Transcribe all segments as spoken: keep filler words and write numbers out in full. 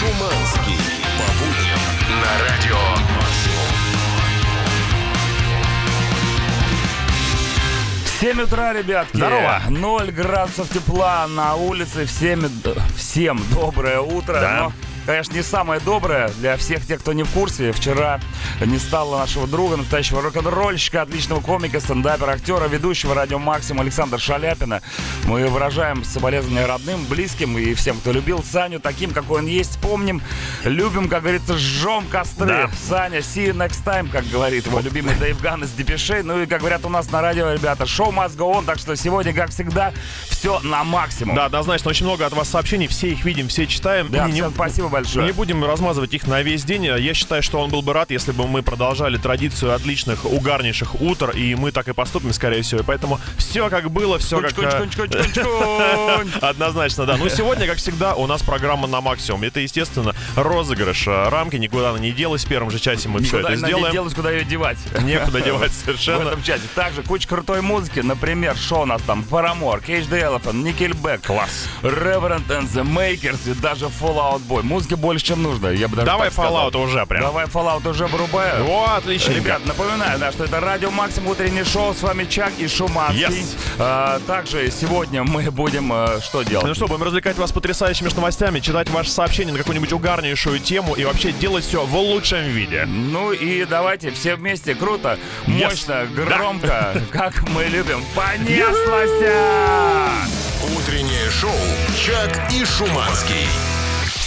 Шуманский. По будням на радио «Максимум». В семь утра, ребятки. Здорово. Ноль градусов тепла на улице. Всем, всем доброе утро. Да. Но... Конечно, не самое доброе для всех тех, кто не в курсе. Вчера не стало нашего друга, настоящего рок-н-ролльщика, отличного комика, стендапера, актера, ведущего радио «Максимум» Александра Шаляпина. Мы выражаем соболезнования родным, близким и всем, кто любил Саню таким, какой он есть. Помним, любим, как говорится, жжем костры. Да. Саня, see you next time, как говорит его любимый Дэйв Ган из Депешей. Ну и, как говорят у нас на радио, ребята, шоу must go on. Так что сегодня, как всегда, все на максимум. Да, однозначно, очень много от вас сообщений. Все их видим, все читаем. Да, и всем не... спасибо. Большое. Не будем размазывать их на весь день. Я считаю, что он был бы рад, если бы мы продолжали традицию отличных, угарнейших утр. И мы так и поступим, скорее всего. И поэтому все как было, все как... Однозначно, да. Ну сегодня, как всегда, у нас программа на максимум. Это, естественно, розыгрыш рамки. Никуда она не делась. В первом же часе мы все это сделаем. Никуда не делась, куда ее девать. Некуда девать совершенно. В этом чате. Также куча крутой музыки. Например, шоу у нас там Paramore, Cage The Elephant, Никель Бек. Класс. Reverend and the Makers и даже Fallout Boy. Музыки больше, чем нужно. Я бы даже Давай Fallout уже прям. Давай Fallout уже вырубаю. О, отлично. Ребят, напоминаю, да, что это радио Максимум, утреннее шоу. С вами Чак и Шуманский. Yes. А, также сегодня мы будем а, что делать? Ну что, будем развлекать вас потрясающими новостями, читать ваши сообщения на какую-нибудь угарнейшую тему и вообще делать все в лучшем виде. Ну и давайте все вместе круто, yes. мощно, громко, да. как мы любим. Понеслась! Утреннее шоу Чак и Шуманский.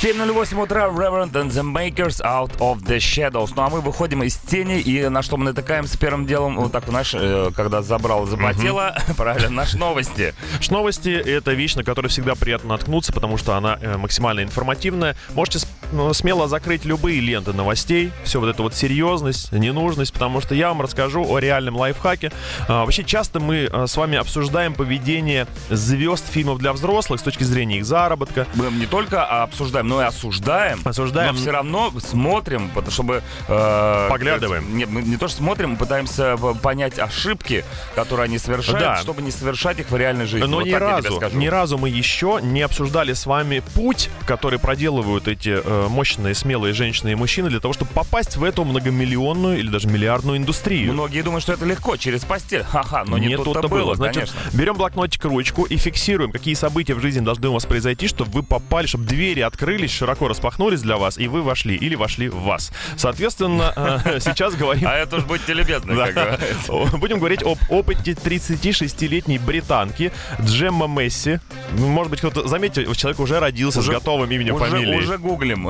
семь ноль восемь утра, Reverend and the Makers, Out of the Shadows. Ну а мы выходим из тени, и на что мы натыкаемся первым делом, вот так, наш, э, когда забрал, заплатила, mm-hmm. правильно, наши новости. Новости — это вещь, на которую всегда приятно наткнуться, потому что она э, максимально информативная. Можете с- ну, смело закрыть любые ленты новостей, все вот это вот серьезность, ненужность, потому что я вам расскажу о реальном лайфхаке. А, вообще часто мы а, с вами обсуждаем поведение звезд фильмов для взрослых с точки зрения их заработка. Мы не только обсуждаем, мы осуждаем, осуждаем, но все равно смотрим, чтобы... Э, Поглядываем. Нет, мы не то что смотрим, мы пытаемся понять ошибки, которые они совершают, да. чтобы не совершать их в реальной жизни. Но вот ни, разу, ни разу мы еще не обсуждали с вами путь, который проделывают эти э, мощные, смелые женщины и мужчины для того, чтобы попасть в эту многомиллионную или даже миллиардную индустрию. Многие думают, что это легко, через постель. Ха-ха, но не, не тут-то, тут-то было, было. Значит, конечно. Берем блокнотик, ручку и фиксируем, какие события в жизни должны у вас произойти, чтобы вы попали, чтобы двери открылись, широко распахнулись для вас, и вы вошли или вошли в вас. Соответственно, сейчас говорим... А это уж будьте любезны, как говорится. Будем говорить об опыте тридцатишестилетней британки Джемма Месси. Может быть, кто-то заметил, человек уже родился с готовым именем, фамилией. Уже гуглим.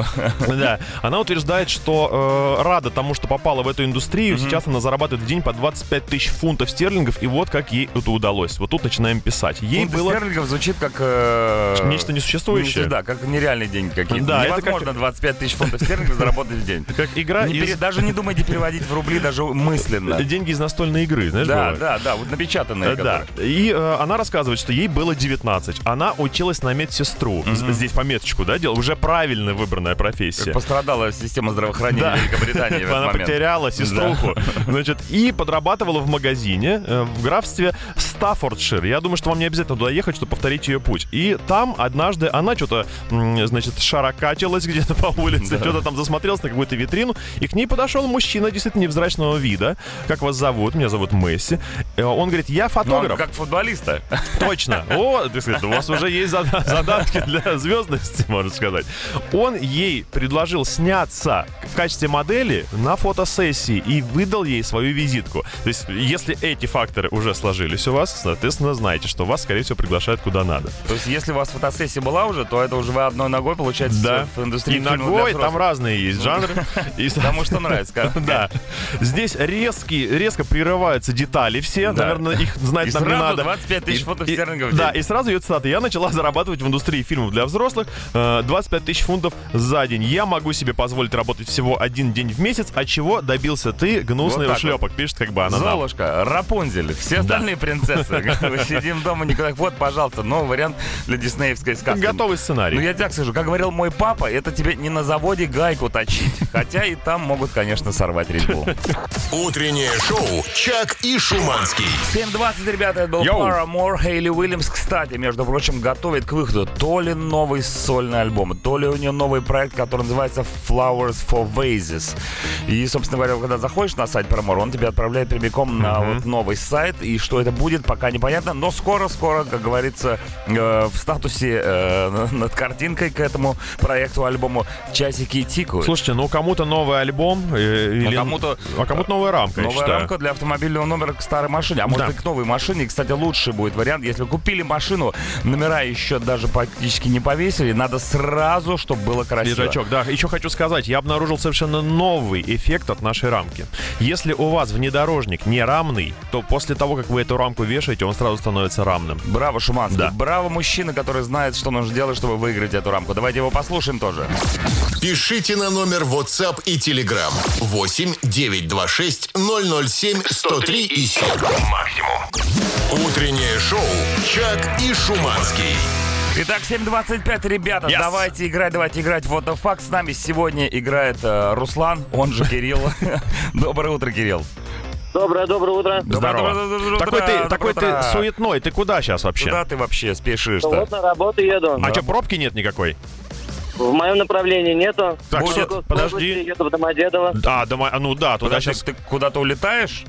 Да. Она утверждает, что рада тому, что попала в эту индустрию. Сейчас она зарабатывает в день по двадцать пять тысяч фунтов стерлингов, и вот как ей это удалось. Вот тут начинаем писать. Фунты стерлингов звучит как... Нечто несуществующее. Да, как нереальные деньги. Да, невозможно как... двадцать пять тысяч фунтов стерлингов заработать в день. Как игра не из... пере... Даже не думайте переводить в рубли, даже мысленно. Деньги из настольной игры, знаешь, да, бывает? Да, да, вот напечатанные. Да. И э, она рассказывает, что ей было девятнадцать. Она училась на медсестру. Mm-hmm. Здесь пометочку, да, делала? Уже правильно выбранная профессия. Как пострадала система здравоохранения да. Великобритании в Она момент. Потеряла сеструху. Да. Значит, и подрабатывала в магазине э, в графстве Стаффордшир. Я думаю, что вам не обязательно туда ехать, чтобы повторить ее путь. И там однажды она что-то, м- значит, шарокатилась где-то по улице, да. что-то там засмотрелась на какую-то витрину, и к ней подошел мужчина действительно невзрачного вида. Как вас зовут? Меня зовут Месси. Он говорит, я фотограф. Ну, как футболиста. Точно. О, ты сказал, у вас уже есть задатки для звездности, можно сказать. Он ей предложил сняться в качестве модели на фотосессии и выдал ей свою визитку. То есть, если эти факторы уже сложились у вас, соответственно, знаете, что вас, скорее всего, приглашают куда надо. То есть, если у вас фотосессия была уже, то это уже вы одной ногой получаете. Да, и ногой, там разные есть жанры. Потому что нравится. Да. Здесь резко прерываются детали все. Наверное, их знать нам не надо. И сразу двадцать пять тысяч фунтов стерлингов. Да, и сразу ее цитаты. Я начала зарабатывать в индустрии фильмов для взрослых двадцать пять тысяч фунтов за день. Я могу себе позволить работать всего один день в месяц. А чего добился ты, гнусный ушлепок? Пишет как бы она. Золушка, Рапунзель, все остальные принцессы. Сидим дома, никуда. Вот, пожалуйста, новый вариант для диснеевской сказки. Готовый сценарий. Ну, я так скажу, как говорил мой папа, это тебе не на заводе гайку точить. Хотя и там могут, конечно, сорвать рельбу. Утреннее шоу «Чак и Шуманский». Шуманский. семь двадцать, ребята, это был Paramore. Hayley Williams, кстати, между прочим, готовит к выходу то ли новый сольный альбом, то ли у нее новый проект, который называется Flowers for Vases. И, собственно говоря, когда заходишь на сайт Paramore, он тебя отправляет прямиком на uh-huh. вот новый сайт. И что это будет, пока непонятно. Но скоро-скоро, как говорится, э, в статусе э, над картинкой к этому проекту, альбому часики тикают. Слушайте, ну кому-то новый альбом, э, или... а, кому-то... а кому-то новая рамка, новая я считаю. Новая рамка для автомобильного номера к старой машине. А может да. и к новой машине. И, кстати, лучший будет вариант. Если вы купили машину, номера еще даже практически не повесили. Надо сразу, чтобы было красиво. Лежачок, да. Еще хочу сказать, я обнаружил совершенно новый эффект от нашей рамки. Если у вас внедорожник не рамный, то после того, как вы эту рамку вешаете, он сразу становится рамным. Браво, Шуманский. Да. Браво, мужчина, который знает, что нужно делать, чтобы выиграть эту рамку. Давайте его послушаем тоже. Пишите на номер WhatsApp и Telegram восемь девятьсот двадцать шесть ноль ноль семь сто три и семь. Максимум. Утреннее шоу «Чак и Шуманский». Итак, семь двадцать пять, ребята, yes. давайте играть, давайте играть в What the Fuck. С нами сегодня играет э, Руслан, он же Кирилл. Доброе утро, Кирилл. Доброе, доброе утро. Здорово. Такой ты, такой ты суетной, ты куда сейчас вообще? Куда ты вообще спешишь-то? Вот на работу еду. А что, пробки нет никакой? В моем направлении нету. Так, что, подожди. Еду в Домодедово. А, ну да, туда сейчас ты куда-то улетаешь?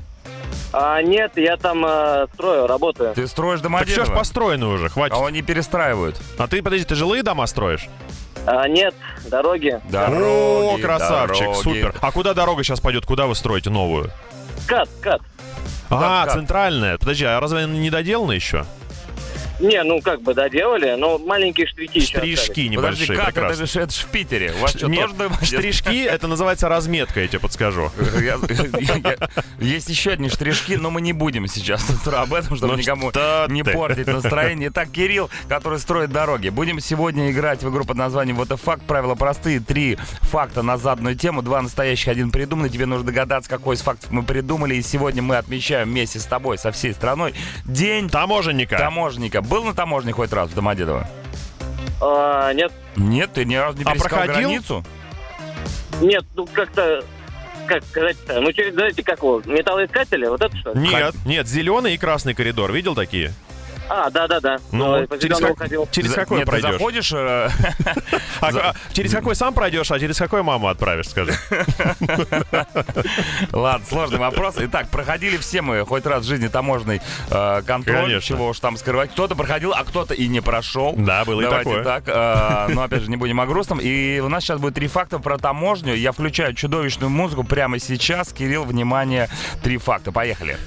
А, нет, я там э, строю, работаю. Ты строишь Домодедово? Так все ж построено уже, хватит. А они перестраивают. А ты, подожди, ты жилые дома строишь? А, нет, дороги. дороги О, красавчик, дороги. Супер. А куда дорога сейчас пойдет? Куда вы строите новую? Кат, кат. А, кат, центральная. Кат. Подожди, а разве она не доделана еще? Не, ну как бы доделали, но маленькие штрихи еще остались. Штришки небольшие, прекрасно. Подожди, как это же, это же в Питере. У вас Ш... что, Нет, тоже штришки, это называется разметка, я тебе подскажу. Есть еще одни штришки, но мы не будем сейчас об этом, чтобы никому не портить настроение. Итак, Кирилл, который строит дороги. Будем сегодня играть в игру под названием What the Fuck. Правила простые. Три факта на заданную тему. Два настоящих, один придуманный. Тебе нужно догадаться, какой из фактов мы придумали. И сегодня мы отмечаем вместе с тобой, со всей страной, день... Таможенника. Таможенника. Был на таможне хоть раз в Домодедово? А, нет. Нет? Ты ни разу не пересекал а границу? Нет, ну как-то... Как сказать-то? Ну через, знаете, как его? Металлоискатели? Вот это что? Нет, Х... нет, зеленый и красный коридор. Видел такие? А, да-да-да. Ну, ну через, как... через какой нет, пройдешь? Ты заходишь... Через какой сам пройдешь, а через какой маму отправишь, скажи. Ладно, сложный вопрос. Итак, проходили все мы хоть раз в жизни таможенный контроль, чего уж там скрывать. Кто-то проходил, а кто-то и не прошел. Да, было и такое. Давайте так. Но, опять же, не будем о грустном. И у нас сейчас будет три факта про таможню. Я включаю чудовищную музыку прямо сейчас. Кирилл, внимание, три факта. Поехали.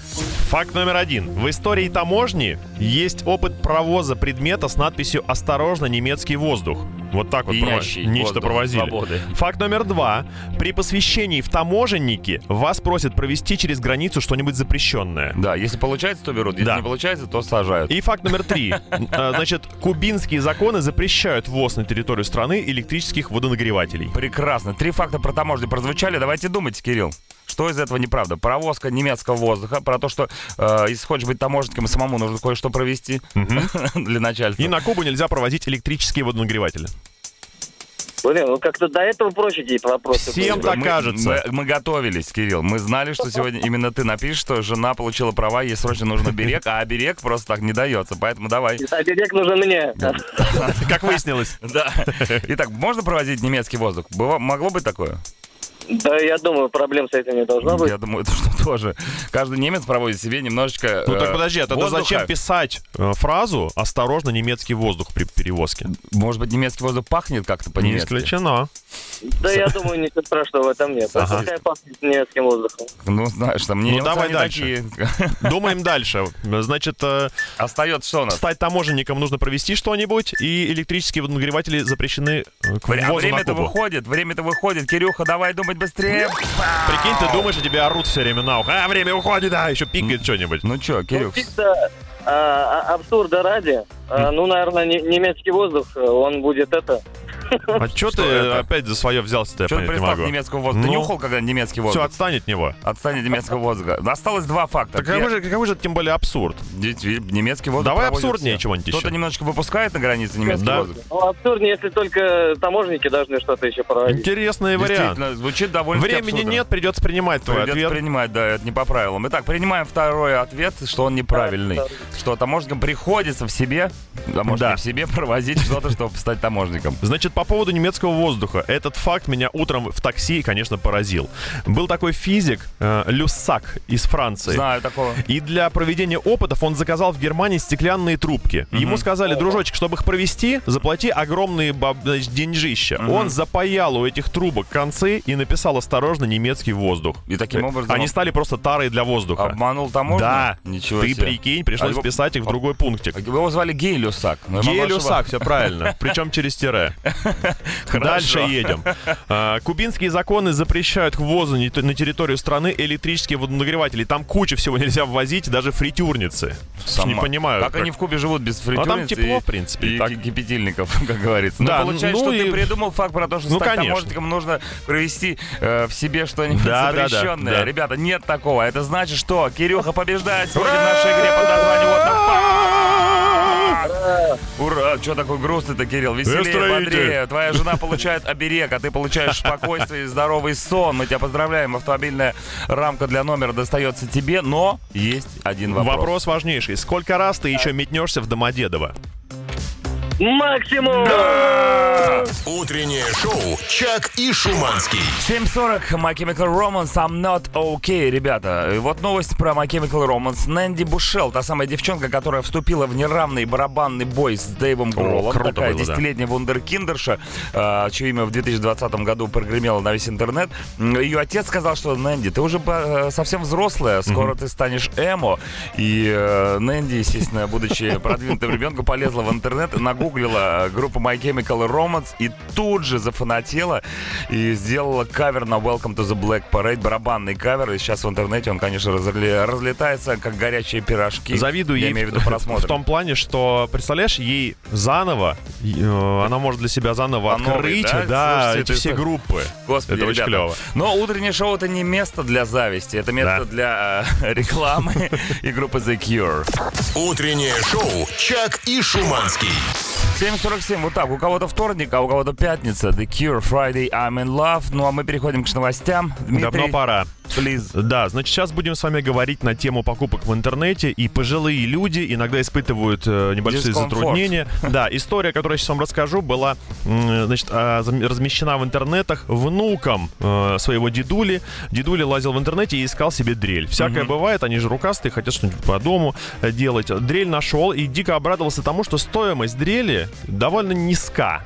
Факт номер один. В истории таможни есть опыт провоза предмета с надписью «Осторожно, немецкий воздух». Вот так вот пров... нечто провозили. Свободы. Факт номер два. При посвящении в таможенники вас просят провести через границу что-нибудь запрещенное. Да, если получается, то берут, если да. не получается, то сажают. И факт номер три. Значит, кубинские законы запрещают ввоз на территорию страны электрических водонагревателей. Прекрасно. Три факта про таможню прозвучали. Давайте думать, Кирилл. Что из этого неправда? Провозка немецкого воздуха, про то, что э, если хочешь быть таможенником, самому нужно кое-что провести mm-hmm. для начальства. И на Кубу нельзя провозить электрические водонагреватели. Блин, ну как-то до этого проще эти вопросы. Всем так кажется. Мы, мы, мы готовились, Кирилл. Мы знали, что сегодня именно ты напишешь, что жена получила права, ей срочно нужен оберег, а оберег просто так не дается, поэтому давай. Оберег нужен мне. Как выяснилось. Да. Итак, можно провозить немецкий воздух? Могло быть такое? Да, я думаю, проблем с этим не должно быть. Я думаю, это что тоже. Каждый немец проводит себе немножечко Ну э, так подожди, а тогда воздуха. Зачем писать э, фразу «Осторожно, немецкий воздух» при перевозке? Может быть, немецкий воздух пахнет как-то по-немецки? Не исключено. Да, я думаю, ничего страшного в этом нет. Ага. Пускай пахнет немецким воздухом. Ну, знаешь, там не Ну, давай дальше. Такие. Думаем дальше. Значит, э, остается что у нас? Стать таможенником нужно провести что-нибудь, и электрические нагреватели запрещены к ввозу. А время-то выходит, время-то выходит. Кирюха, давай думать быстрее. Прикинь, ты думаешь, что тебя орут все время на ухо. А, время уходит, а, еще пикает что-нибудь. Ну что, Кирюх? А, абсурда ради, а, ну, наверное, не, немецкий воздух, он будет это... А что ты это? Опять за свое взялся-то? Я что понять не могу. Немецкого воздуха? Ну, ты нюхал когда немецкий воздух? Все, отстань от него. Отстань от немецкого воздуха. Осталось два факта. Так какой же, какой же это, тем более, абсурд? Немецкий воздух. Давай абсурднее все. Чего-нибудь еще. Кто-то немножечко выпускает на границе немецкий да. воздух. Ну, абсурднее, если только таможенники должны что-то еще проводить. Интересный вариант. Звучит довольно времени абсурдно. Нет, придется принимать твой придется ответ. Придется принимать, да, это не по правилам. Итак, принимаем второй ответ, что он неправильный. Да, да. Что таможенникам приходится в себе, да. в себе провозить что-то, чтобы стать таможенником. Значит, по поводу немецкого воздуха. Этот факт меня утром в такси, конечно, поразил. Был такой физик, э, Люссак из Франции. Знаю такого. И для проведения опытов он заказал в Германии стеклянные трубки. Mm-hmm. Ему сказали, дружочек, чтобы их провести, заплати огромные баб... деньжища. Mm-hmm. Он запаял у этих трубок концы и написал осторожно немецкий воздух. И таким образом... Они стали просто тарой для воздуха. Обманул таможню? Да. Ничего себе. Ты прикинь, пришлось а его... писать их в другой пунктик. Его звали Гей-Люссак. Гей-Люссак, все правильно. Причем через тире. Дальше едем. Кубинские законы запрещают к ввозу на территорию страны электрические водонагреватели. Там куча всего нельзя ввозить, даже фритюрницы. Не понимаю. Как они в Кубе живут без фритюрниц? А там тепло, в принципе. И кипятильников, как говорится. Ну, получается, что ты придумал факт про то, что стать таможенником нужно провести в себе что-нибудь запрещенное. Ребята, нет такого. Это значит, что Кирюха побеждает сегодня в нашей игре под названием «What the fuck?». Ура! Чё такой грустный-то, Кирилл? Веселее, бодрее. Твоя жена получает оберег, а ты получаешь спокойствие и здоровый сон. Мы тебя поздравляем. Автомобильная рамка для номера достается тебе, но есть один вопрос. Вопрос важнейший. Сколько раз ты еще метнешься в Домодедово? Максимум! Да! Утреннее шоу «Чак и Шуманский». семь сорок, My Chemical Romance, I'm not okay, ребята. И вот новость про My Chemical Romance. Нэнди Бушел, та самая девчонка, которая вступила в неравный барабанный бой с Дэйвом Гроллом. Такая было, десятилетняя да. вундеркиндерша, чье имя в две тысячи двадцатом году прогремело на весь интернет. Ее отец сказал, что Нэнди, ты уже совсем взрослая, скоро mm-hmm. ты станешь эмо. И э, Нэнди, естественно, будучи продвинутым ребенком, полезла в интернет и на Google гуглила группу My Chemical Romance и тут же зафанатела и сделала кавер на Welcome to the Black Parade, барабанный кавер. И сейчас в интернете он, конечно, разлетается, как горячие пирожки. Завидую Я ей имею в виду просмотр. В том плане, что, представляешь, ей заново, она может для себя заново а открыть новый, да? Да, слушайте, эти все это... группы. Господи, это ребята. Очень клево. Но утреннее шоу — это не место для зависти, это место да. для э, рекламы и группы The Cure. Утреннее шоу «Чак и Шуманский». семь сорок семь, вот так, у кого-то вторник, а у кого-то пятница. The Cure, Friday, I'm in love. Ну а мы переходим к новостям. Дмитрий, давно пора. Please. Да, значит, сейчас будем с вами говорить на тему покупок в интернете. И пожилые люди иногда испытывают э, небольшие Discomfort. затруднения. Да, история, которую я сейчас вам расскажу, была, э, значит, э, размещена в интернетах внуком э, своего дедули. Дедуля лазил в интернете и искал себе дрель. Всякое mm-hmm. бывает, они же рукастые, хотят что-нибудь по дому делать. Дрель нашел и дико обрадовался тому, что стоимость дрели довольно низка.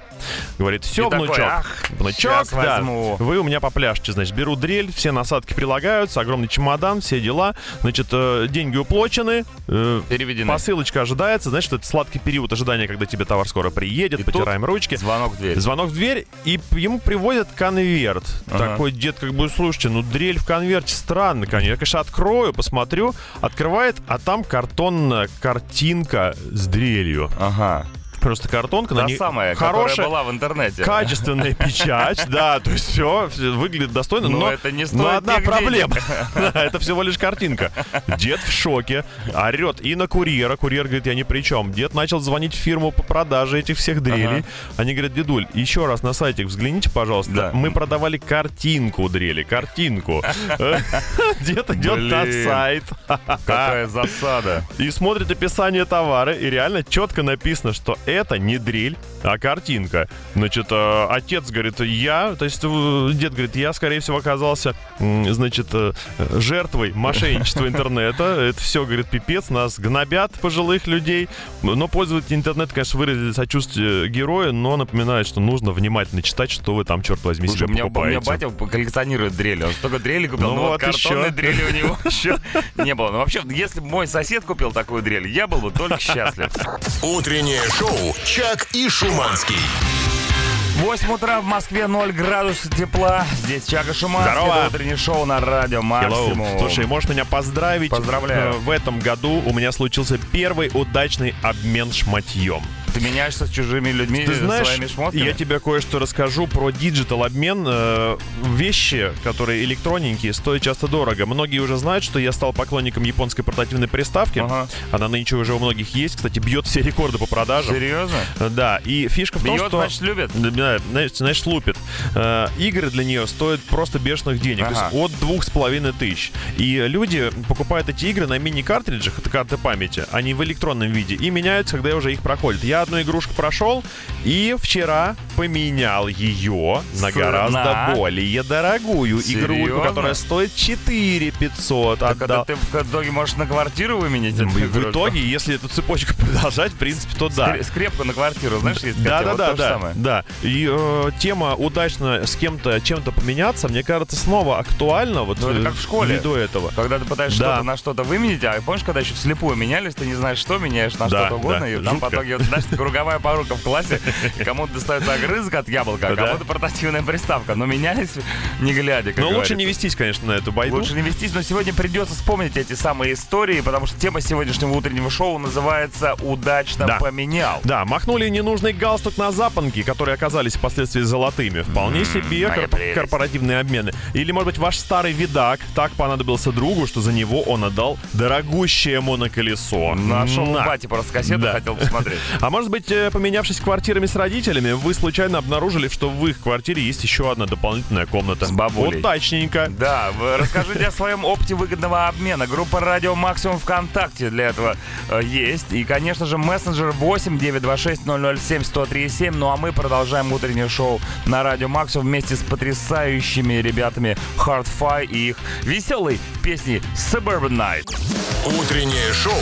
Говорит, все, и внучок, такой, ах, внучок, да, возьму. Вы у меня попляшете, значит, беру дрель, все насадки прилагаются, огромный чемодан, все дела, значит, э, деньги уплочены, э, посылочка ожидается, значит, это сладкий период ожидания, когда тебе товар скоро приедет, и потираем ручки. Звонок в дверь. Звонок в дверь, и ему привозят конверт. Ага. Такой дед как бы, слушайте, ну дрель в конверте, странно, конечно. Я, конечно, открою, посмотрю, открывает, а там картонная картинка с дрелью. Ага. Просто картонка, на ней самая, хорошая, была в интернете. Качественная печать, да, то есть все, выглядит достойно, но, но, это не стоит, но одна проблема, это всего лишь картинка. Дед в шоке, орет и на курьера, курьер говорит, я ни при чем. Дед начал звонить в фирму по продаже этих всех дрелей, ага. Они говорят, дедуль, еще раз на сайте взгляните, пожалуйста, да. мы продавали картинку дрели, картинку. Дед идет Блин, на сайт. Какая засада. И смотрит описание товара, и реально четко написано, что это не дрель, а картинка. Значит, отец говорит, я, то есть дед говорит, я, скорее всего, оказался, значит, жертвой мошенничества интернета. Это все, говорит, пипец, нас гнобят, пожилых людей. Но пользователи интернета, конечно, выразили сочувствие герою, но напоминают, что нужно внимательно читать, что вы там, черт возьми, себе покупаете. У меня батя коллекционирует дрели, он столько дрели купил, ну, но вот картонной еще. Дрели у него еще не было. Но вообще, если бы мой сосед купил такую дрель, я был бы только счастлив. Утреннее шоу «Чак и Шуманский». восемь утра в Москве, ноль градусов тепла. Здесь Чак и Шуманский. Здорово. Утреннее шоу на радио «Максимум». Слушай, можешь меня поздравить? Поздравляю. В этом году у меня случился первый удачный обмен шматьем. Ты меняешься с чужими людьми, ты знаешь, своими шмотками? Я тебе кое-что расскажу про диджитал-обмен. Вещи, которые электроненькие, стоят часто дорого. Многие уже знают, что я стал поклонником японской портативной приставки. Ага. Она нынче уже у многих есть. Кстати, бьет все рекорды по продажам. Серьезно? Да. И фишка в том, бьет, что... Бьет, значит, любит? Да, значит, значит, лупит. Игры для нее стоят просто бешеных денег. Ага. То есть от двух с половиной тысяч. И люди покупают эти игры на мини-картриджах, это карты памяти, а не в электронном виде. И меняются, когда уже их проходят. Я одну игрушку прошел и вчера поменял ее на гораздо на? более дорогую Серьезно? игру, которая стоит четыре тысячи пятьсот. Так отдал... ты в итоге можешь на квартиру выменить? В итоге, если эту цепочку продолжать, в принципе, то да. Скрепку на квартиру, знаешь, есть да, да, вот да, то да, же самое. Да. И э, тема удачно с кем-то, чем-то поменяться, мне кажется, снова актуальна. Вот, это как в школе. Ввиду этого. Когда ты пытаешься да. что-то на что-то выменить, а помнишь, когда еще вслепую менялись, ты не знаешь, что меняешь на да, что-то угодно, да, и там в итоге, вот, знаешь, круговая порука в классе, кому-то достается огрызок от яблока, а кому-то портативная приставка. Но менялись не глядя, как Но лучше не вестись, конечно, на эту байду. Лучше не вестись, но сегодня придется вспомнить эти самые истории, потому что тема сегодняшнего утреннего шоу называется «Удачно да. поменял». Да, махнули ненужный галстук на запонки, которые оказались впоследствии золотыми. Вполне себе mm, корп- корпоративные обмены. Или, может быть, ваш старый видак так понадобился другу, что за него он отдал дорогущее моноколесо. Нашел на бате просто кассету, да. хотел посмотреть. А может быть, поменявшись квартирами с родителями, вы случайно обнаружили, что в их квартире есть еще одна дополнительная комната. С бабулей. Удачненько. Да, расскажите о своем опыте выгодного обмена. Группа «Радио Максимум» ВКонтакте для этого есть. И, конечно же, мессенджер восемь девятьсот двадцать шесть ноль ноль семь сто три семь. Ну а мы продолжаем утреннее шоу на «Радио Максимум» вместе с потрясающими ребятами Hardfy и их веселой песней «Suburban Night». Утреннее шоу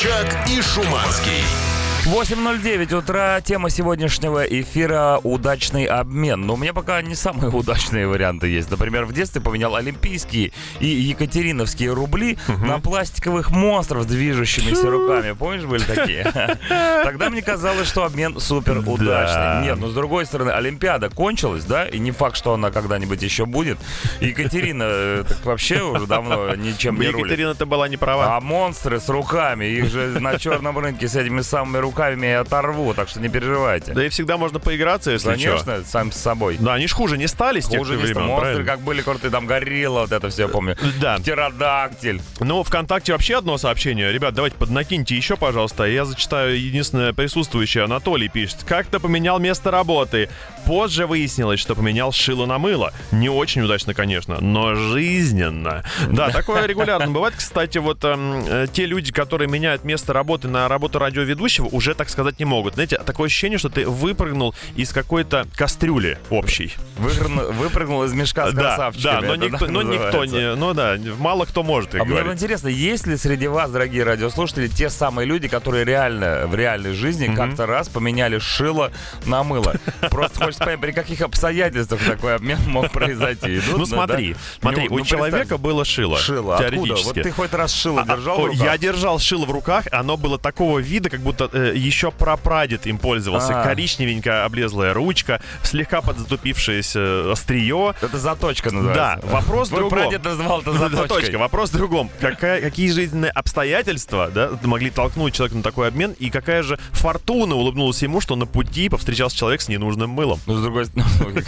«Чак и Шуманский». восемь ноль девять утра. Тема сегодняшнего эфира — удачный обмен. Но у меня пока не самые удачные варианты есть. Например, в детстве поменял олимпийские и екатериновские рубли угу. на пластиковых монстров с движущимися руками. Помнишь, были такие? Тогда мне казалось, что обмен супер удачный. Нет, но с другой стороны, Олимпиада кончилась, да? И не факт, что она когда-нибудь еще будет. Екатерина так вообще уже давно ничем не рулит. Екатерина-то была не права. А монстры с руками, их же на черном рынке с этими самыми руками руками оторву, так что не переживайте. Да и всегда можно поиграться, если Конечно, что. Конечно, сам с собой. Да, они ж хуже не стали с тех времен, правильно? Хуже не Монстры как были крутые, там горилла, вот это все, я помню. Да. Птеродактиль. Ну, ВКонтакте вообще одно сообщение. Ребят, давайте поднакиньте еще, пожалуйста. Я зачитаю единственное присутствующее. Анатолий пишет. Как-то поменял место работы. Позже выяснилось, что поменял шило на мыло. Не очень удачно, конечно, но жизненно. Да, такое регулярно бывает. Кстати, вот те люди, которые меняют место работы на работу радиоведущего, уже, так сказать, не могут. Знаете, такое ощущение, что ты выпрыгнул из какой-то кастрюли общей. Выпрыгнул, выпрыгнул из мешка с красавчиками. Да, да, но никто, но никто не... Ну да, мало кто может, как А говорит. Мне интересно, есть ли среди вас, дорогие радиослушатели, те самые люди, которые реально в реальной жизни mm-hmm. как-то раз поменяли шило на мыло? Просто хочется понять, при каких обстоятельствах такой обмен мог произойти. Ну смотри, смотри, у человека было шило. Шило, откуда? Вот ты хоть раз шило держал в руках? Я держал шило в руках, оно было такого вида, как будто... Еще прапрадед им пользовался. А-а-а. Коричневенькая облезлая ручка, слегка подзатупившееся острие. Это заточка называется. Да, вопрос в другом. Прадед назвал это заточкой. Заточка. Вопрос в другом. Какая, какие жизненные обстоятельства да, могли толкнуть человека на такой обмен, и какая же фортуна улыбнулась ему, что на пути повстречался человек с ненужным мылом. Ну, с другой стороны,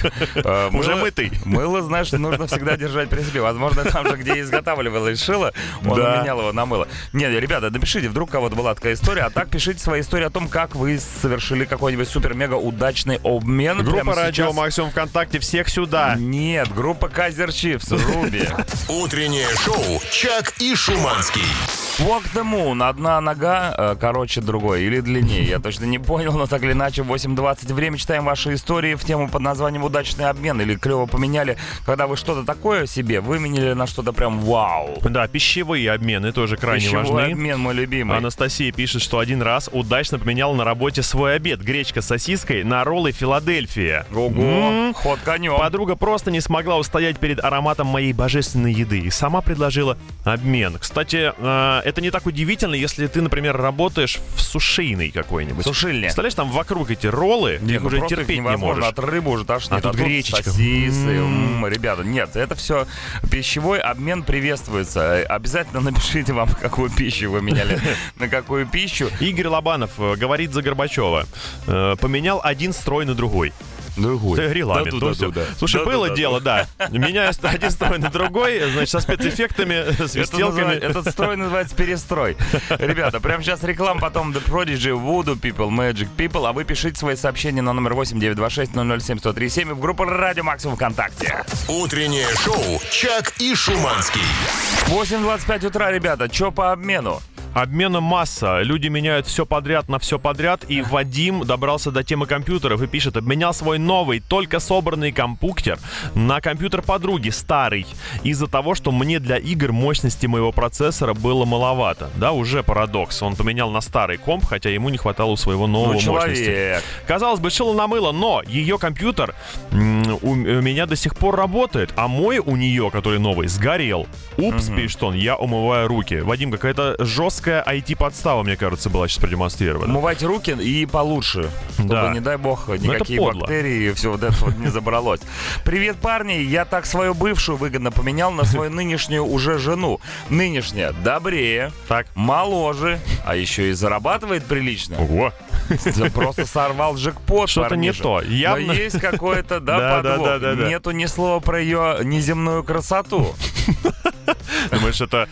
уже мытый. Мыло, знаешь, нужно всегда держать при себе. Возможно, там же, где изготавливалось шило, он менял его на мыло. Нет, ребята, напишите, вдруг у кого-то была такая история, а так пишите свои история о том, как вы совершили какой-нибудь супер-мега-удачный обмен. Группа «Радио Максимум» ВКонтакте, всех сюда. Нет, группа «Казерчивс», Руби. Утреннее шоу «Чак и Шуманский». Walk the Moon. Одна нога, короче, другой. Или длиннее. Я точно не понял, но так или иначе, восемь двадцать. Время читаем ваши истории в тему под названием «Удачный обмен». Или клево поменяли, когда вы что-то такое себе выменили на что-то прям вау. Да, пищевые обмены тоже крайне Пищевой важны. Пищевой обмен, мой любимый. Анастасия пишет, что один раз удачно поменял на работе свой обед. Гречка с сосиской на роллы «Филадельфия». Ого, м-м-м. Ход конем. Подруга просто не смогла устоять перед ароматом моей божественной еды и сама предложила обмен. Кстати, э- это не так удивительно, если ты, например, работаешь в сушейной какой-нибудь. Сушильня. Представляешь, там вокруг эти роллы, ты их уже терпеть не можешь. От рыбы уже тошнит. А тут гречечка. Сосисы. Ребята, нет, это все пищевой обмен приветствуется. Обязательно напишите вам, какую пищу вы меняли. На какую пищу. Игорь Лобанов говорит за Горбачева. Поменял один строй на другой. Другой. Это регламент. Да, да, да, да. Слушай, да, было да, дело, да. да. Меня один строй на другой, значит, со спецэффектами, свистелками. Этот строй называется перестрой. Ребята, прямо сейчас реклама, потом The Prodigy, Voodoo People, Magic People. А вы пишите свои сообщения на номер восемь девять два шесть ноль ноль семь ноль три семь в группу Радио Максимум ВКонтакте. Утреннее шоу «Чак и Шуманский». восемь двадцать пять утра, ребята. Чё по обмену? Обмена масса. Люди меняют все подряд на все подряд. И Вадим добрался до темы компьютеров и пишет: обменял свой новый, только собранный компьютер на компьютер подруги, старый, из-за того, что мне для игр мощности моего процессора было маловато. Да, уже парадокс. Он поменял на старый комп, хотя ему не хватало у своего нового ну, мощности. Человек. Казалось бы, шило на мыло, но ее компьютер м- у меня до сих пор работает, а мой у нее, который новый, сгорел. Упс, угу. Пишет он, я умываю руки. Вадим, какая-то жесткая ай ти-подстава, мне кажется, была сейчас продемонстрирована. Умывать руки и получше, чтобы, да. не дай бог, никакие бактерии и все вот это вот не забралось. Привет, парни, я так свою бывшую выгодно поменял на свою нынешнюю уже жену. Нынешняя добрее, так. моложе, а еще и зарабатывает прилично. Ого! Просто сорвал джекпот, что-то не то. Явно... Но есть какой-то, да, подвох. Да, да, да, да. Нету ни слова про ее неземную красоту. Думаешь, это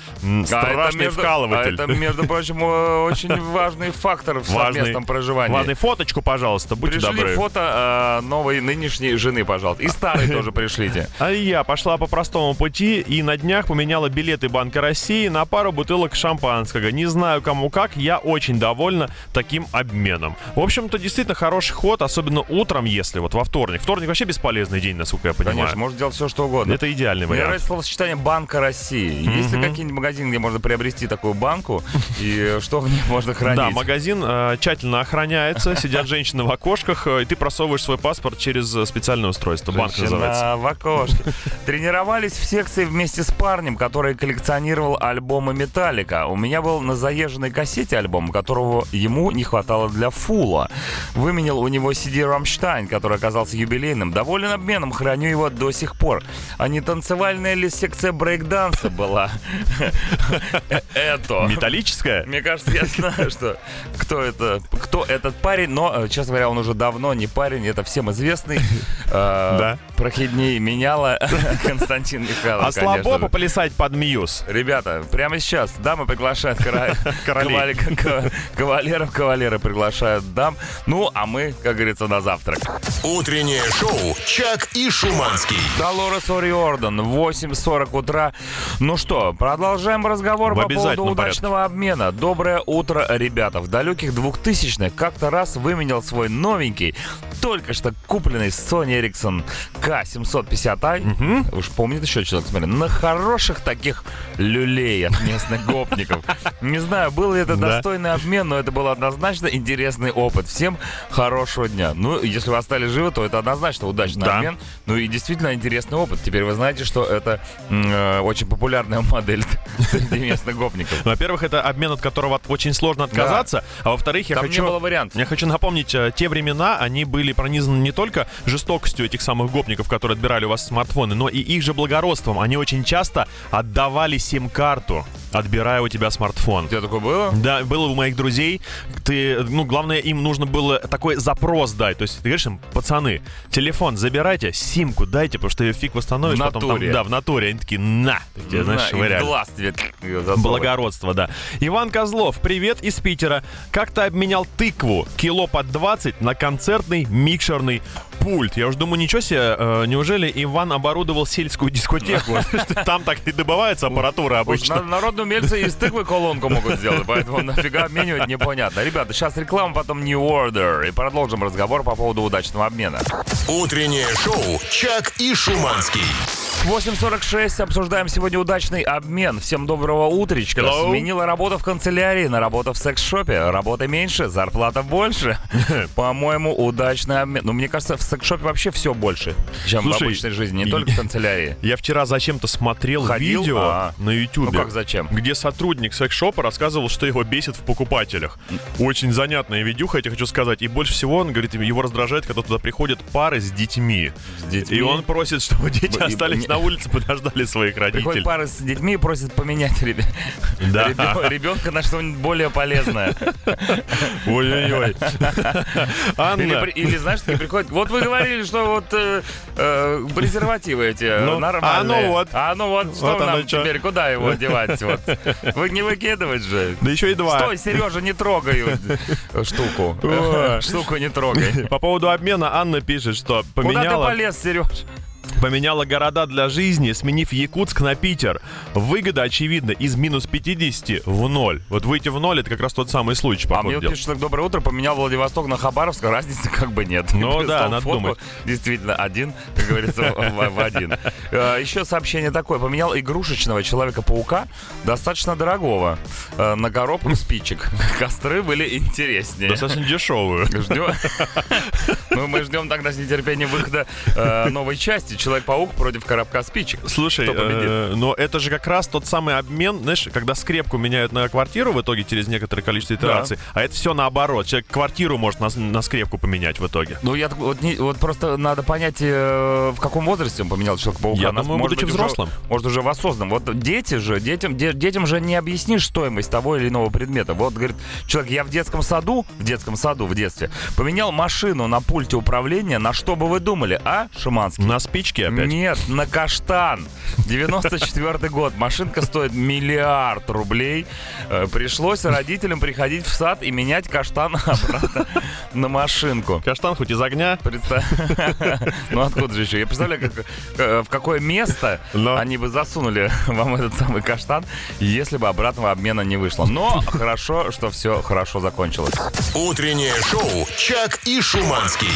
страшный вкалыватель. Это, между прочим, очень важный фактор в совместном проживании. Ладно, фоточку, пожалуйста, будьте добры. Пришли фото новой нынешней жены, пожалуйста. И старой тоже пришлите. А я пошла по простому пути и на днях поменяла билеты Банка России на пару бутылок шампанского. Не знаю, кому как, я очень довольна таким обменом. В общем-то, действительно хороший ход, особенно утром, если вот во вторник. Вторник вообще бесполезный день, насколько я понимаю. Конечно, можно делать все, что угодно. Это идеальный вариант. Мне нравится словосочетание «Банка России». Mm-hmm. Есть ли какие-нибудь магазины, где можно приобрести такую банку и что в ней можно хранить? Да, магазин э, тщательно охраняется, сидят женщины в окошках, э, и ты просовываешь свой паспорт через специальное устройство. Банк называется. В окошке. Тренировались в секции вместе с парнем, который коллекционировал альбомы «Металлика». У меня был на заезженной кассете альбом, которого ему не хватало для фула. Выменил у него си ди «Рамштайн», который оказался юбилейным. Доволен обменом, храню его до сих пор. А не танцевальная ли секция брейк-данса была? Это. Металлическая? Мне кажется, я знаю, что кто это, кто этот парень, но, честно говоря, он уже давно не парень, это всем известный. Да. Прохидней меняла Константин Михайлов, конечно. А слабо поплясать под мьюз. Ребята, прямо сейчас дамы приглашают кавалеров, кавалеры приглашают дам. Ну, а мы, как говорится, на завтрак. Утреннее шоу «Чак и Шуманский». Долорес О'Риордан, восемь сорок утра. Ну что, продолжаем разговор по поводу удачного обмена. Доброе утро, ребята. В далеких двухтысячных как-то раз выменял свой новенький, только что купленный Sony Ericsson К семьсот пятьдесят ай, угу. уж помнит еще человек, смотри, на хороших таких люлей от местных гопников. Не знаю, был ли это достойный обмен, но это был однозначно интересный опыт. Всем хорошего дня. Ну, если вы остались живы, то это однозначно удачный обмен. Ну и действительно интересный опыт. Теперь вы знаете, что это очень популярная модель среди местных гопников. Во-первых, это обмен, от которого очень сложно отказаться. А во-вторых, я хочу... Там не было вариантов. Я хочу напомнить, те времена, они были пронизаны не только жестокостью этих самых гопников, которые отбирали у вас смартфоны, но и их же благородством. Они очень часто отдавали сим-карту, отбирая у тебя смартфон. У тебя такое было? Да, было у моих друзей. Ты, ну, главное, им нужно было такой запрос дать. То есть ты говоришь им: пацаны, телефон забирайте, симку дайте, потому что ее фиг восстановишь. В потом натуре. Там, да, в натуре. Они такие: на! Где, знаешь, швыряли. В глаз тебе благородство, да. Иван Козлов, привет из Питера. Как-то обменял тыкву кило под двадцать на концертный микшерный пульт. Я уже думаю, ничего себе, э, неужели Иван оборудовал сельскую дискотеку? Там так и добывается аппаратура обычно. Народные умельцы из тыквы колонку могут сделать, поэтому нафига обменивать непонятно. Ребята, сейчас реклама, потом New Order. И продолжим разговор по поводу удачного обмена. Утреннее шоу «Чак и Шуманский». восемь сорок шесть. Обсуждаем сегодня удачный обмен. Всем доброго утречка. Hello. Сменила работа в канцелярии на работу в секс-шопе. Работы меньше, зарплата больше. По-моему, удачный обмен. Ну, мне кажется, в секс-шопе вообще все больше, чем Слушай, в обычной жизни, не только в канцелярии. Я вчера зачем-то смотрел Ходил? видео а-а. на ютубе. Ну как зачем? Где сотрудник секс-шопа рассказывал, что его бесит в покупателях. Очень занятная видюха, я тебе хочу сказать. И больше всего он говорит, его раздражает, когда туда приходят пары с детьми. С детьми? И он просит, чтобы дети остались и... на улице, подождали своих родителей. Приходят пары с детьми и просят поменять ребя... да. Ребен... ребенка на что-нибудь более полезное. Ой-ой-ой. Анна. Или, или знаешь, что приходит... Вот вы говорили, что вот э, э, презервативы эти ну, нормальные. А ну вот. А ну вот, что вот нам теперь, что? Куда его девать? Вот. Вы не выкидывать же. Да еще и два. Стой, Сережа, не трогай штуку. Штуку не трогай. По поводу обмена Анна пишет, что поменяла... Куда ты полез, Сереж? Поменяла города для жизни, сменив Якутск на Питер. Выгода, очевидно, из минус пятидесяти в ноль. Вот выйти в ноль — это как раз тот самый случай. А мне вот пишут, так, доброе утро, поменял Владивосток на Хабаровск, разницы как бы нет. Ну да, надо думать. Действительно, один, как говорится, в один. Еще сообщение такое. Поменял игрушечного Человека-паука, достаточно дорогого, на коробку спичек. Костры были интереснее. Достаточно дешевые. Ждем. Ну мы ждем тогда с нетерпением выхода новой части «Человек-паук против коробка спичек». Слушай, э, но это же как раз тот самый обмен, знаешь, когда скрепку меняют на квартиру в итоге через некоторое количество итераций, да. А это все наоборот. Человек квартиру может на, на скрепку поменять в итоге. Ну, я вот, не, вот просто надо понять, э, в каком возрасте он поменял «Человека-паука». Я Она, думаю, может, будучи быть, взрослым. Уже, может, уже в осознанном. Вот дети же, детям, де, детям же не объяснишь стоимость того или иного предмета. Вот, говорит, человек, я в детском саду, в детском саду в детстве, поменял машину на пульте управления, на что бы вы думали, а, Шуманский? На спичке. Опять? Нет, на каштан. девяносто четвёртый год. Машинка стоит миллиард рублей. Пришлось родителям приходить в сад и менять каштан обратно на машинку. Каштан хоть из огня. Представ... Ну откуда же еще? Я представляю, как, в какое место Но. они бы засунули вам этот самый каштан, если бы обратного обмена не вышло. Но хорошо, что все хорошо закончилось. Утреннее шоу «Чак и Шуманский».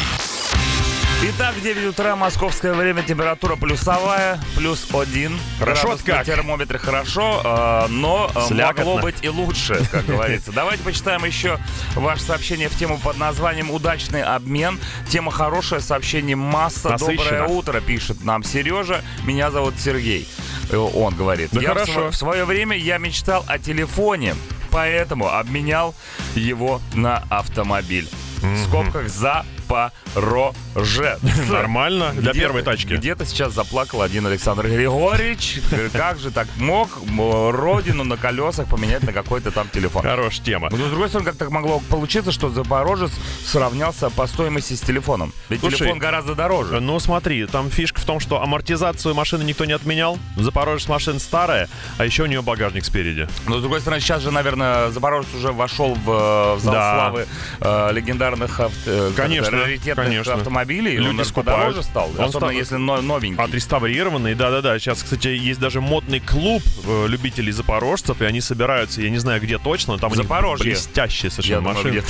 Итак, девять утра, московское время, температура плюсовая, плюс один. Хорошо, как? Термометр хорошо, но Слякотно. могло быть и лучше, как говорится. Давайте почитаем еще ваше сообщение в тему под названием «Удачный обмен». Тема хорошая, сообщение масса. Насыщенно. Доброе утро, пишет нам Сережа. Меня зовут Сергей, он говорит. Да я хорошо. В свое время я мечтал о телефоне, поэтому обменял его на автомобиль. В скобках «за». Запорожец. Нормально, для где, первой тачки. Где-то сейчас заплакал один Александр Григорьевич. Как же так мог родину на колесах поменять на какой-то там телефон? Хорошая тема. Но, с другой стороны, как так могло получиться, что Запорожец сравнялся по стоимости с телефоном? Ведь Слушай, телефон гораздо дороже. Ну смотри, там фишка в том, что амортизацию машины никто не отменял. Запорожец машина старая, а еще у нее багажник спереди. Но с другой стороны, сейчас же, наверное, Запорожец уже вошел в, в зал да. славы э, легендарных авто... Конечно. Раритетных Конечно. автомобилей. Люди он скупают. Дороже стал, он особенно стал... если новенький. Отреставрированный, да-да-да. Сейчас, кстати, есть даже модный клуб э, любителей запорожцев, и они собираются, я не знаю, где точно, там у них блестящие совершенно я машины. Думаю,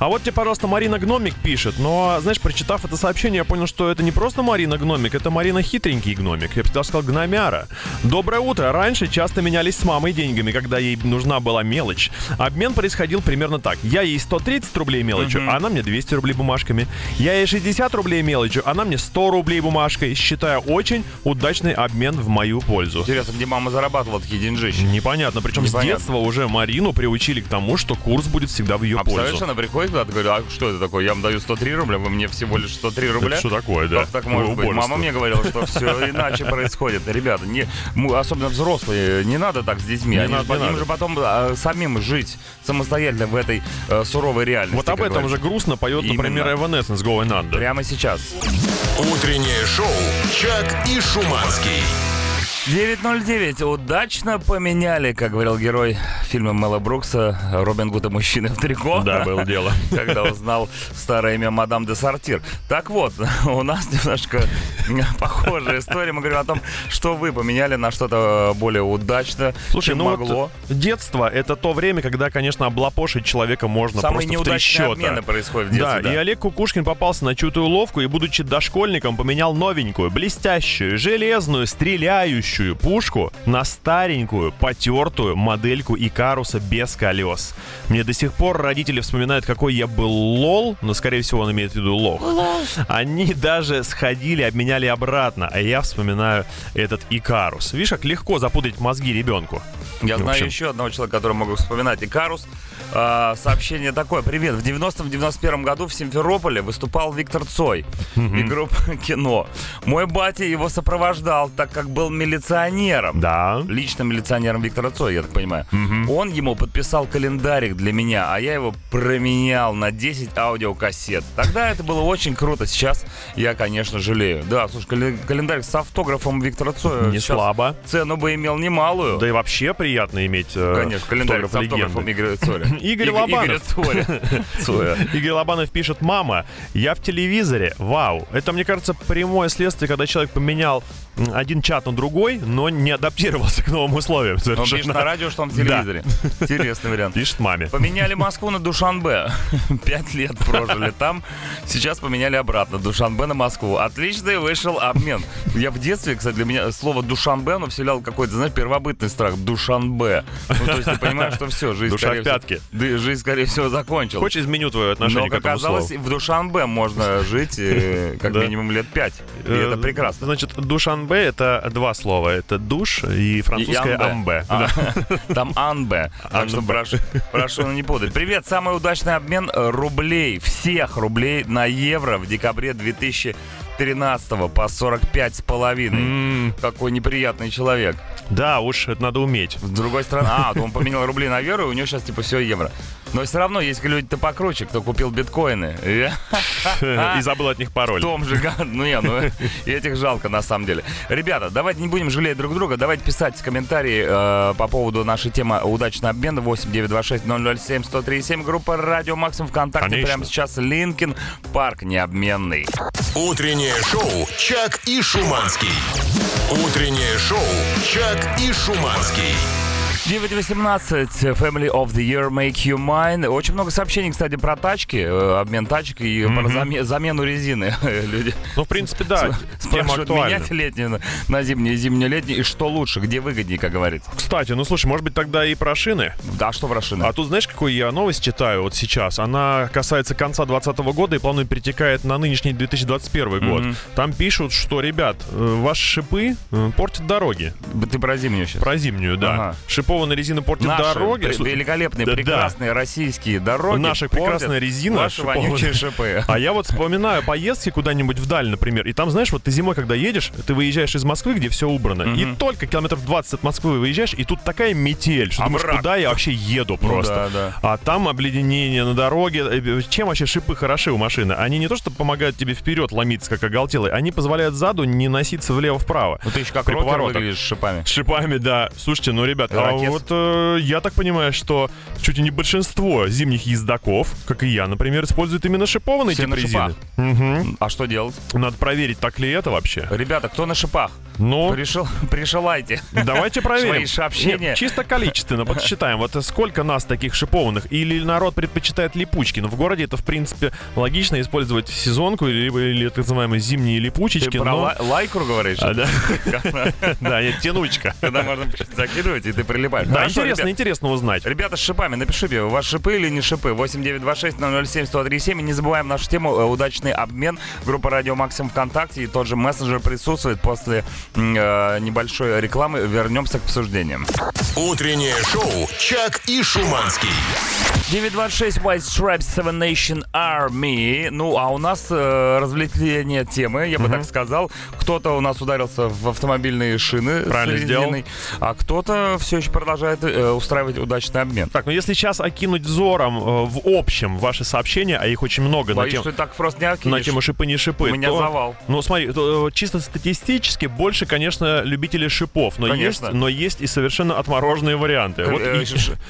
а вот тебе, пожалуйста, Марина Гномик пишет, но, знаешь, прочитав это сообщение, я понял, что это не просто Марина Гномик, это Марина Хитренький Гномик. Я бы даже сказал Гномяра. Доброе утро. Раньше часто менялись с мамой деньгами, когда ей нужна была мелочь. Обмен происходил примерно так. Я ей сто тридцать рублей мелочью, mm-hmm. а она мне двести рублей бумажками. Я ей шестьдесят рублей мелочью, она мне сто рублей бумажкой. Считаю, очень удачный обмен в мою пользу. Интересно, где мама зарабатывала такие деньжищи? Непонятно. Причем Непонятно. с детства уже Марину приучили к тому, что курс будет всегда в ее а пользу. А представляешь, она приходит куда-то и говорит, а что это такое? Я вам даю сто три рубля, вы мне всего лишь сто три рубля? Это что такое, да? Как так может быть? Мама мне говорила, что все иначе происходит. Ребята, не, особенно взрослые, не надо так с детьми. Не Они надо, же, не им надо. же потом а, самим жить самостоятельно в этой а, суровой реальности. Вот об этом же грустно поет, Именно. например, Эван. Прямо сейчас. Утреннее шоу «Чак и Шуманский». девять ноль девять. Удачно поменяли, как говорил герой фильма Мела Брукса, Робин Гуд и мужчины в трико. Да, было дело. Когда узнал старое имя мадам де Сортир. Так вот, у нас немножко похожая история. Мы говорим о том, что вы поменяли на что-то более удачное. Слушай, ну могло. Вот детство — это то время, когда, конечно, облапошить человека можно. Самые просто в три счета. Самые неудачные обмены происходят в детстве. Да, да, и Олег Кукушкин попался на чью-то уловку и, будучи дошкольником, поменял новенькую, блестящую, железную, стреляющую пушку на старенькую, потертую модельку Икаруса без колес. Мне до сих пор родители вспоминают, какой я был лол, но, скорее всего, он имеет в виду лох. Лол. Они даже сходили, обменяли обратно, а я вспоминаю этот Икарус. Видишь, как легко запутать мозги ребенку. Я в знаю общем. еще одного человека, который могу вспоминать Икарус. А, сообщение такое. Привет. В девяностом-девяносто первом году в Симферополе выступал Виктор Цой mm-hmm. и группа «Кино». Мой батя его сопровождал, так как был милиционером. Да. Личным милиционером Виктора Цоя, я так понимаю. Mm-hmm. Он ему подписал календарик для меня, а я его променял на десять аудиокассет. Тогда это было очень круто. Сейчас я, конечно, жалею. Да, слушай, кал- календарик с автографом Виктора Цоя. Не слабо. Цену бы имел немалую. Да и вообще приятно иметь э, конечно, календарик с автографом Игоря Цоя. Игорь Лобанов. Игорь Лобанов пишет: «Мама, я в телевизоре. Вау». Это, мне кажется, прямое следствие, когда человек поменял один чат на другой, но не адаптировался к новым условиям. Он пишет на радио, что он в телевизоре. Да. Интересный вариант. Пишет маме. Поменяли Москву на Душанбе. Пять лет прожили там. Сейчас поменяли обратно. Душанбе на Москву. Отличный вышел обмен. Я в детстве, кстати, для меня слово Душанбе, оно вселяло какой-то, знаешь, первобытный страх. Душанбе. Ну, то есть ты понимаешь, что все, жизнь, Душа скорее в пятки. Всего, жизнь, скорее всего, закончилась. Хочешь, изменю твое отношение но, к этому слову? Но, как оказалось, в Душанбе можно жить как минимум лет пять. И это прекрасно. Значит, Душанбе — это два слова. Это душ и французское и амбе. А, да. Там анбе. Так что прошу, прошу не путать. Привет. Самый удачный обмен рублей, всех рублей на евро в декабре две тысячи тринадцатого по сорок пять с половиной. Mm. Какой неприятный человек. Да, уж это надо уметь. С другой стороны, а, он поменял рубли на евро, и у него сейчас типа все евро. Но все равно есть люди-то покруче, кто купил биткоины. И забыл от них пароль. В том же году. Ну, я, ну, этих жалко на самом деле. Ребята, давайте не будем жалеть друг друга. Давайте писать комментарии э, по поводу нашей темы удачного обмена. восемь девятьсот двадцать шесть ноль ноль семь сто тридцать семь. Группа «Радио Максимум» ВКонтакте. Конечно. Прямо сейчас Линкин Парк необменный. Утреннее шоу «Чак и Шуманский». Утреннее шоу «Чак и Шуманский». девять восемнадцать, Family of the Year, Make You Mine. Очень много сообщений, кстати, про тачки, обмен тачек и mm-hmm. про зам- замену резины. Люди, ну, в принципе, да. Спрашивают, менять летнюю на зимнюю, зимнюю, летнюю. И что лучше, где выгоднее, как говорится. Кстати, ну, слушай, может быть, тогда и про шины? Да, что про шины? А тут, знаешь, какую я новость читаю вот сейчас? Она касается конца двадцатого года и плавно перетекает на нынешний две тысячи двадцать первый год. Mm-hmm. Там пишут, что, ребят, ваши шипы портят дороги. Ты про зимнюю сейчас? Про зимнюю, да. Ага. Шипов на резину портит наши дороги. Пр- великолепные, да, прекрасные, да, российские дороги. Наша прекрасная резина. Ваши вонючие шипы. А я вот вспоминаю поездки куда-нибудь вдаль, например. И там, знаешь, вот ты зимой, когда едешь, ты выезжаешь из Москвы, где все убрано. Mm-hmm. И только километров двадцать от Москвы выезжаешь, и тут такая метель, что а думаешь, брак. Куда я вообще еду просто. Ну, да, да. А там обледенение на дороге. Чем вообще шипы хороши у машины? Они не то, что помогают тебе вперед ломиться, как оголтелый, они позволяют заду не носиться влево-вправо. Ну, ты еще как рокер выглядишь с шипами. С шипами, да. Слушайте, ну, ребят, а вот э, я так понимаю, что чуть ли не большинство зимних ездаков, как и я, например, используют именно шипованные типы резины. Угу. А что делать? Надо проверить, так ли это вообще. Ребята, кто на шипах? Ну, Пришел, пришелайте. Давайте проверим. Нет, чисто количественно подсчитаем. Вот сколько нас таких шипованных? Или народ предпочитает липучки? Но в городе это, в принципе, логично использовать сезонку или, или так называемые зимние липучечки. Ты но... про лай- лайкру говоришь? А, да. Да, нет, тянучка. Когда можно закидывать, и ты прилипаешь. Да, интересно, интересно узнать. Ребята с шипами, напиши мне, у вас шипы или не шипы? восемь девятьсот двадцать шесть ноль ноль семь сто тридцать семь. И не забываем нашу тему «Удачный обмен». Группа «Радио Максимум» ВКонтакте. И тот же мессенджер присутствует после... небольшой рекламы. Вернемся к обсуждениям. Утреннее шоу «Чак и Шуманский». девять двадцать шесть, White Stripes, Seven Nation Army. Ну, а у нас э, развлечение темы, я бы mm-hmm. так сказал. Кто-то у нас ударился в автомобильные шины. Правильно сделал. А кто-то все еще продолжает э, устраивать удачный обмен. Так, ну если сейчас окинуть взором э, в общем ваши сообщения, а их очень много. Боюсь, на тему, что так просто не окинешь. На тему шипы не шипы. У меня то, завал. Ну, смотри, то, чисто статистически больше больше, конечно, любителей шипов, но есть, но есть и совершенно отмороженные варианты. Вот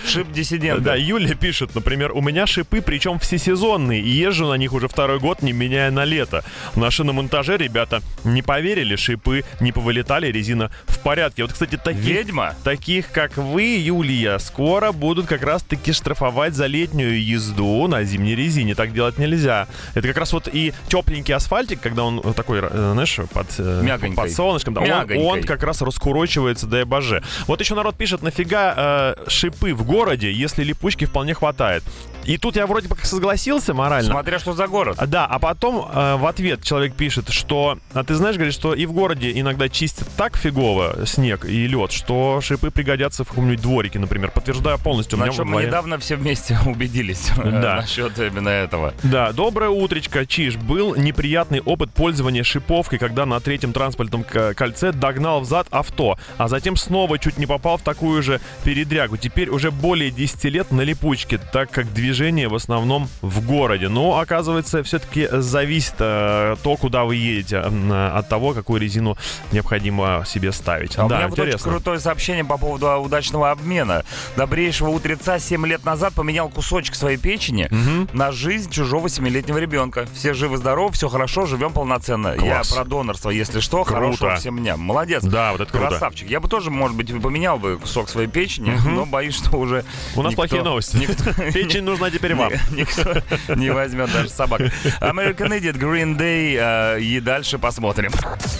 шип-диссидент. Да, Юля пишет, например, у меня шипы, причем всесезонные, и езжу на них уже второй год, не меняя на лето. На шиномонтаже ребята не поверили, шипы не повылетали, резина в порядке. Вот, кстати, таких, ведьма, таких как вы, Юлия, скоро будут как раз-таки штрафовать за летнюю езду на зимней резине. Так делать нельзя. Это как раз вот и тепленький асфальтик, когда он такой, знаешь, под, под солнышком, да, он, он как раз раскурочивается, дай боже. Вот еще народ пишет, нафига э, шипы в городе, если липучки вполне хватает. И тут я вроде бы как согласился морально. Смотря что за город. Да, а потом э, в ответ человек пишет, что... А ты знаешь, говорит, что и в городе иногда чистят так фигово снег и лед, что шипы пригодятся в каком-нибудь дворике, например. Подтверждаю полностью. На чем мы недавно все вместе убедились насчет именно этого. Да, доброе утречко, Чиж. Был неприятный опыт пользования шиповкой, когда на третьем транспортном кольце догнал взад авто, а затем снова чуть не попал в такую же передрягу. Теперь уже более десяти лет на липучке, так как движение в основном в городе. Но, оказывается, все-таки зависит э, то, куда вы едете, э, от того, какую резину необходимо себе ставить. А да, у меня вот очень крутое сообщение по поводу удачного обмена. Добрейшего утреца семь лет назад поменял кусочек своей печени угу. на жизнь чужого семилетнего ребенка. Все живы-здоровы, все хорошо, живем полноценно. Класс. Я про донорство, если что, круто. Хорошего всем дня. Молодец. Да, вот это круто. Красавчик. Я бы тоже, может быть, поменял бы кусок своей печени, угу. но боюсь, что уже... У нас никто... плохие новости. Никто... Печень нужна теперь вам. Никто не возьмет даже собак. American Idiot, Green Day. И дальше посмотрим.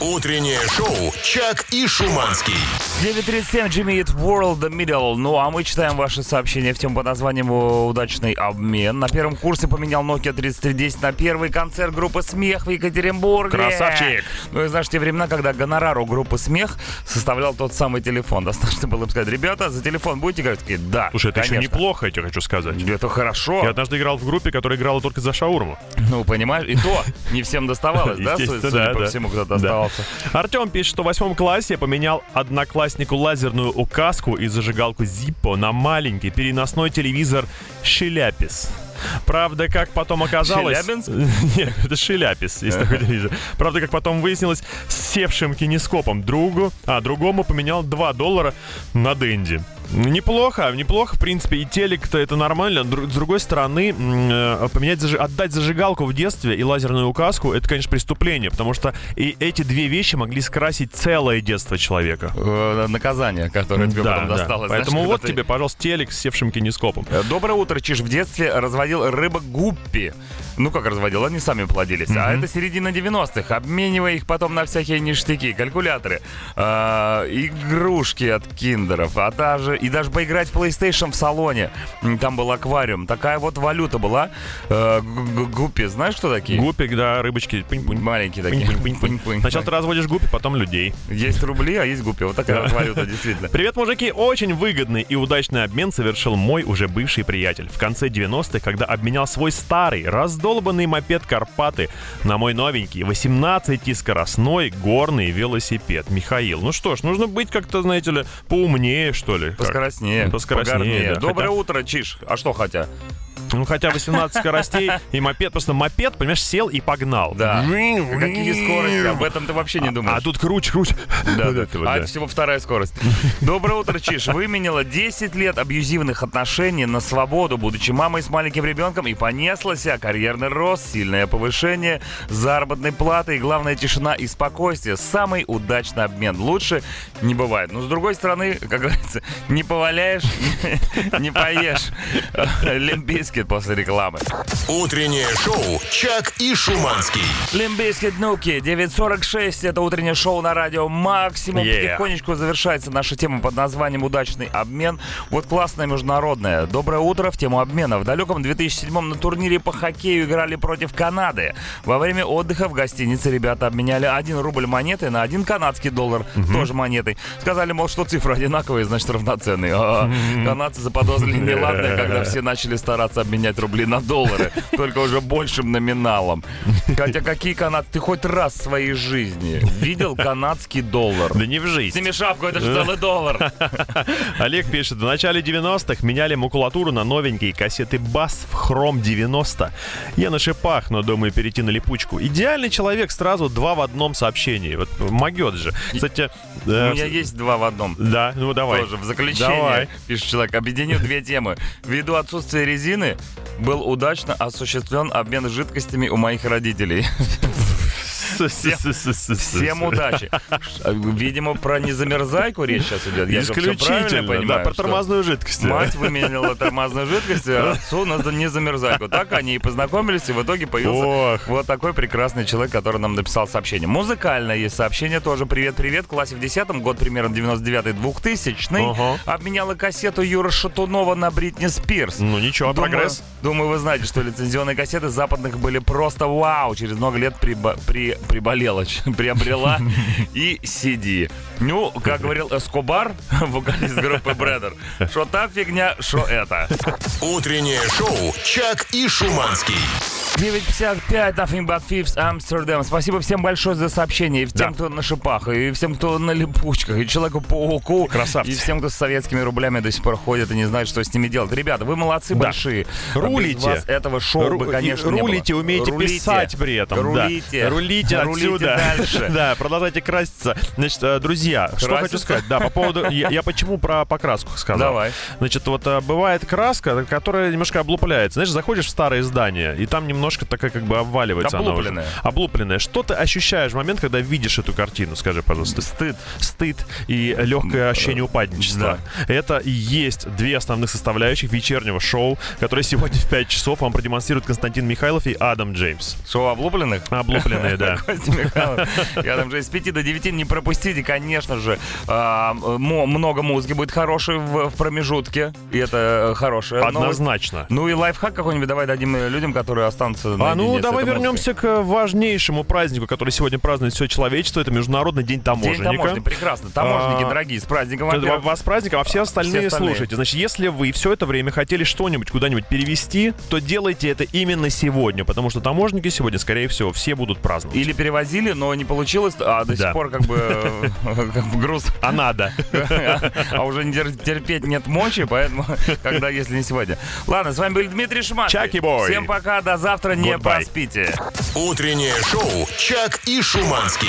Утреннее шоу Чак и Шуманский. девять тридцать семь, Jimmy Eat World The Middle. Ну, а мы читаем ваши сообщения в тему под названием «Удачный обмен». На первом курсе поменял Nokia тридцать три десять на первый концерт группы «Смех» в Екатеринбурге. Красавчик! Ну, и знаешь, те времена, когда гонорар у группы «Смех» составлял тот самый телефон. Достаточно было бы сказать, ребята, за телефон будете говорить? И да, слушай, это конечно. Еще неплохо, я тебе хочу сказать. Это хорошо. Я однажды играл в группе, которая играла только за шаурму. Ну, понимаешь, и то не всем доставалось, да? Судя да, по да. всему, кто-то да. оставался. Артем пишет, что в восьмом классе я поменял однокласснику лазерную указку и зажигалку Zippo на маленький переносной телевизор «Шеляпис». Правда, как потом оказалось... Шеляпинск? Нет, это Шеляпис, если такой телевизор. Правда, как потом выяснилось, с севшим кинескопом другу, а другому поменял два доллара на Денди. Неплохо, неплохо, в принципе, и телек-то это нормально. С другой стороны, поменять, отдать зажигалку в детстве и лазерную указку, это, конечно, преступление, потому что и эти две вещи могли скрасить целое детство человека. Наказание, которое тебе да, потом да. досталось. Поэтому знаешь, вот ты... тебе, пожалуйста, телек с севшим кинескопом. Доброе утро, Чиж. В детстве разводил рыбок гуппи. Ну как разводил, они сами плодились. Mm-hmm. А это середина девяностых. Обменивая их потом на всякие ништяки, калькуляторы, игрушки от киндеров, а также и даже поиграть в PlayStation в салоне. Там был аквариум. Такая вот валюта была. Гуппи, знаешь, что такие? Гуппи, да, рыбочки. Маленькие такие. Сначала ты разводишь гуппи, потом людей. Есть рубли, а есть гуппи. Вот такая валюта, действительно. Привет, мужики. Очень выгодный и удачный обмен совершил мой уже бывший приятель. В конце девяностых, когда обменял свой старый, раздолбанный мопед Карпаты на мой новенький восемнадцатискоростной горный велосипед. Михаил. Ну что ж, нужно быть как-то, знаете ли, поумнее, что ли. Поскоростнее. Поскоростнее. Да. Доброе хотя... утро, Чиж. А что хотя? Ну, хотя восемнадцать скоростей и мопед. Просто мопед, понимаешь, сел и погнал. Да. Какие скорости? Об этом ты вообще не думаешь. А, а тут круче, круче. Да, вот да. Это вот, а да. это всего вторая скорость. Доброе утро, Чиж. Выменила десять лет абьюзивных отношений на свободу, будучи мамой с маленьким ребенком, и понесла себя карьерный рост, сильное повышение, заработной платы и, главное, тишина и спокойствие. Самый удачный обмен. Лучше не бывает. Но, с другой стороны, как говорится, не поваляешь, не поешь. Лимбийский после рекламы. Утреннее шоу Чак и Шуманский. Лимбискет Нуки. девять сорок шесть. Это утреннее шоу на радио Максимум. Yeah. Потихонечку завершается наша тема под названием «Удачный обмен». Вот классная международная. Доброе утро в тему обмена. В далеком две тысячи седьмом на турнире по хоккею играли против Канады. Во время отдыха в гостинице ребята обменяли один рубль монеты на один канадский доллар. Uh-huh. Тоже монетой. Сказали, мол, что цифры одинаковые, значит равноценные. А канадцы заподозрили неладное, когда все начали стараться пытаться обменять рубли на доллары, только уже большим номиналом. Хотя какие канадцы? Ты хоть раз в своей жизни видел канадский доллар? Да не в жизнь. Сними шапку, это же целый доллар. Олег пишет, в начале девяностых меняли макулатуру на новенькие кассеты бас в хром девяносто. Я на шипах, но думаю перейти на липучку. Идеальный человек сразу два в одном сообщении. Вот могет же. Кстати, у э... меня есть два в одном. Да, ну давай. Тоже в заключение, давай. Пишет человек, объединил две темы. Ввиду отсутствия резины был удачно осуществлен обмен жидкостями у моих родителей. Всем, всем удачи. Видимо, про незамерзайку речь сейчас идет. Я исключительно, понимаю, да, про тормозную жидкость. Мать выменила тормозную жидкость, а отцу на незамерзайку. Так они и познакомились, и в итоге появился ох. Вот такой прекрасный человек, который нам написал сообщение. Музыкальное есть сообщение тоже. Привет-привет, в классе в десятом, год примерно девяносто девятый двухтысячный. Угу. Обменяла кассету Юра Шатунова на Бритни Спирс. Ну ничего, думаю, прогресс. Думаю, вы знаете, что лицензионные кассеты западных были просто вау. Через много лет при... при приболела, приобрела и си ди. Ну, как говорил Эскобар, вокалист группы Брэдер, что та фигня, что это. Утреннее шоу «Чак и Шуманский». девять пятьдесят пять, Nothing But Thieves, Амстердам. Спасибо всем большое за сообщение. И всем, да. кто на шипах, и всем, кто на липучках, и Человеку-пауку. Красавцы. И всем, кто с советскими рублями до сих пор ходит и не знает, что с ними делать. Ребята, вы молодцы, да. большие. Рулите. Без вас этого шоу Ру- бы, конечно, не было. Рулите, умеете рулите. Писать при этом. Рулите. Да. Рулите отсюда. Рулите дальше. Да, продолжайте краситься. Значит, друзья, краситься? Что хочу сказать. Да, по поводу... Я, я почему про покраску сказал. Давай. Значит, вот бывает краска, которая немножко облупляется. Знаешь, заходишь в старое здание, и там немного немножко такая как бы обваливается. Облупленная. Облупленная. Что ты ощущаешь в момент, когда видишь эту картину? Скажи, пожалуйста. Стыд. Стыд и легкое ощущение упадничества. Да. Это и есть две основных составляющих вечернего шоу, которое сегодня в пять часов вам продемонстрируют Константин Михайлов и Адам Джеймс. Шоу облупленных? Облупленные, да. Костя Михайлов и Адам Джеймс. С пяти до девяти не пропустите, конечно же. Много музыки будет хорошей в промежутке. И это хорошее. Однозначно. Ну и лайфхак какой-нибудь давай дадим людям, которые останутся. А ну давай вернемся к важнейшему празднику, который сегодня празднует все человечество. Это Международный день таможенника. День таможенника, прекрасно. Таможенники, а, дорогие, с праздником. Во-первых. Вас с праздником, а все остальные, все остальные слушайте. Значит, если вы все это время хотели что-нибудь куда-нибудь перевести, то делайте это именно сегодня, потому что таможенники сегодня, скорее всего, все будут праздновать. Или перевозили, но не получилось, а до да. сих пор как бы груз. А надо. А уже терпеть нет мочи, поэтому когда, если не сегодня. Ладно, с вами был Дмитрий Шмаков. Чакибой. Всем пока, до завтра. Завтра не поспите. Утреннее шоу «Чак и Шуманский».